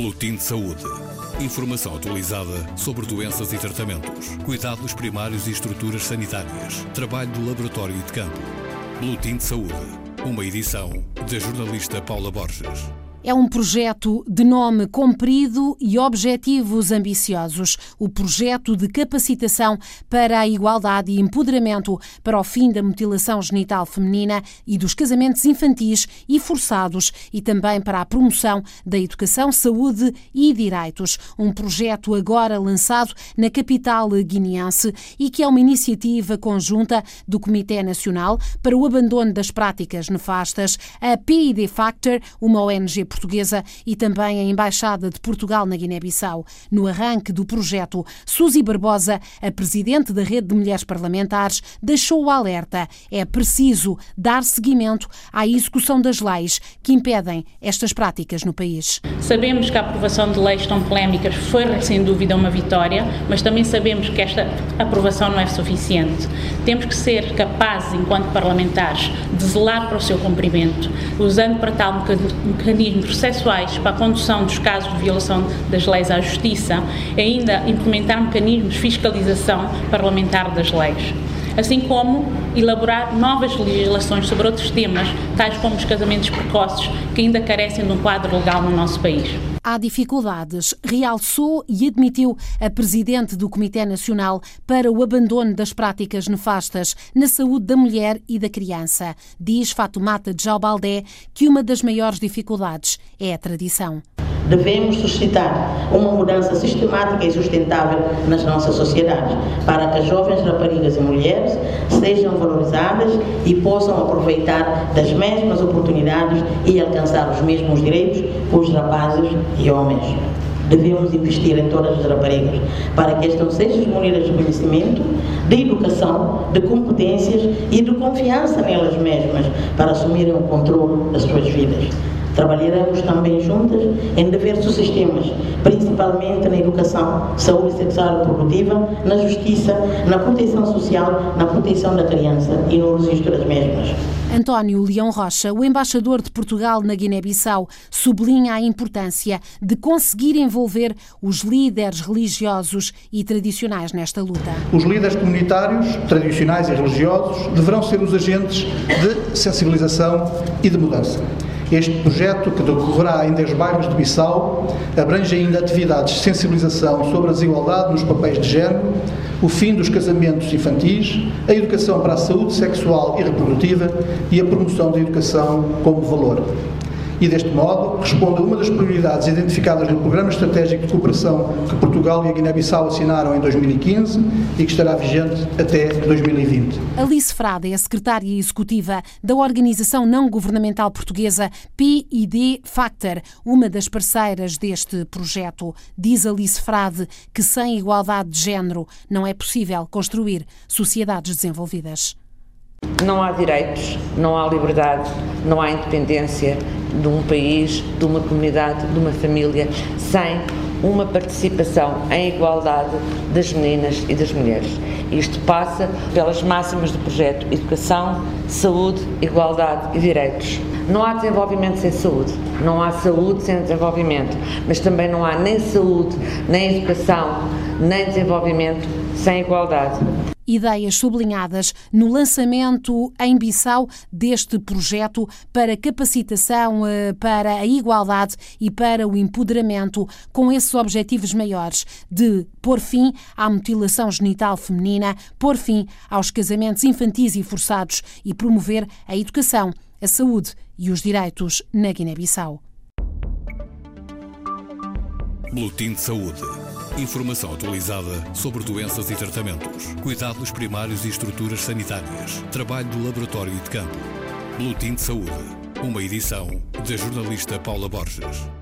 Boletim de Saúde. Informação atualizada sobre doenças e tratamentos, cuidados primários e estruturas sanitárias, trabalho do laboratório e de campo. Boletim de Saúde. Uma edição da jornalista Paula Borges. É um projeto de nome comprido e objetivos ambiciosos. O projeto de capacitação para a igualdade e empoderamento para o fim da mutilação genital feminina e dos casamentos infantis e forçados e também para a promoção da educação, saúde e direitos. Um projeto agora lançado na capital guineense e que é uma iniciativa conjunta do Comitê Nacional para o Abandono das Práticas Nefastas, a PID Factor, uma ONG portuguesa, e também a Embaixada de Portugal na Guiné-Bissau. No arranque do projeto, Suzy Barbosa, a presidente da Rede de Mulheres Parlamentares, deixou o alerta. É preciso dar seguimento à execução das leis que impedem estas práticas no país. Sabemos que a aprovação de leis tão polémicas foi, sem dúvida, uma vitória, mas também sabemos que esta aprovação não é suficiente. Temos que ser capazes, enquanto parlamentares, de zelar para o seu cumprimento, usando para tal mecanismos processuais para a condução dos casos de violação das leis à justiça, ainda implementar mecanismos de fiscalização parlamentar das leis, assim como elaborar novas legislações sobre outros temas, tais como os casamentos precoces, que ainda carecem de um quadro legal no nosso país. Há dificuldades, realçou e admitiu a presidente do Comitê Nacional para o Abandono das Práticas Nefastas na Saúde da Mulher e da Criança. Diz Fatumata Djalbaldé que uma das maiores dificuldades é a tradição. Devemos suscitar uma mudança sistemática e sustentável nas nossas sociedades, para que as jovens raparigas e mulheres sejam valorizadas e possam aproveitar das mesmas oportunidades e alcançar os mesmos direitos que os rapazes e homens. Devemos investir em todas as raparigas, para que estas sejam munidas de conhecimento, de educação, de competências e de confiança nelas mesmas, para assumirem o controle das suas vidas. Trabalharemos também juntas em diversos sistemas, principalmente na educação, saúde sexual e reprodutiva, na justiça, na proteção social, na proteção da criança e no registro das mesmas. António Leão Rocha, o embaixador de Portugal na Guiné-Bissau, sublinha a importância de conseguir envolver os líderes religiosos e tradicionais nesta luta. Os líderes comunitários, tradicionais e religiosos deverão ser os agentes de sensibilização e de mudança. Este projeto, que decorrerá em 10 bairros de Bissau, abrange ainda atividades de sensibilização sobre a desigualdade nos papéis de género, o fim dos casamentos infantis, a educação para a saúde sexual e reprodutiva e a promoção da educação como valor. E, deste modo, responde a uma das prioridades identificadas no Programa Estratégico de Cooperação que Portugal e a Guiné-Bissau assinaram em 2015 e que estará vigente até 2020. Alice Frade é secretária executiva da organização não-governamental portuguesa PID Factor, uma das parceiras deste projeto. Diz Alice Frade que sem igualdade de género não é possível construir sociedades desenvolvidas. Não há direitos, não há liberdade, não há independência de um país, de uma comunidade, de uma família, sem uma participação em igualdade das meninas e das mulheres. Isto passa pelas máximas do projeto: educação, saúde, igualdade e direitos. Não há desenvolvimento sem saúde, não há saúde sem desenvolvimento, mas também não há nem saúde, nem educação, nem desenvolvimento sem igualdade. Ideias sublinhadas no lançamento em Bissau deste projeto para capacitação para a igualdade e para o empoderamento, com esses objetivos maiores de pôr fim à mutilação genital feminina, pôr fim aos casamentos infantis e forçados e promover a educação, a saúde e os direitos na Guiné-Bissau. Boletim de Saúde. Informação atualizada sobre doenças e tratamentos, cuidados primários e estruturas sanitárias, trabalho do laboratório e de campo. Boletim de Saúde. Uma edição da jornalista Paula Borges.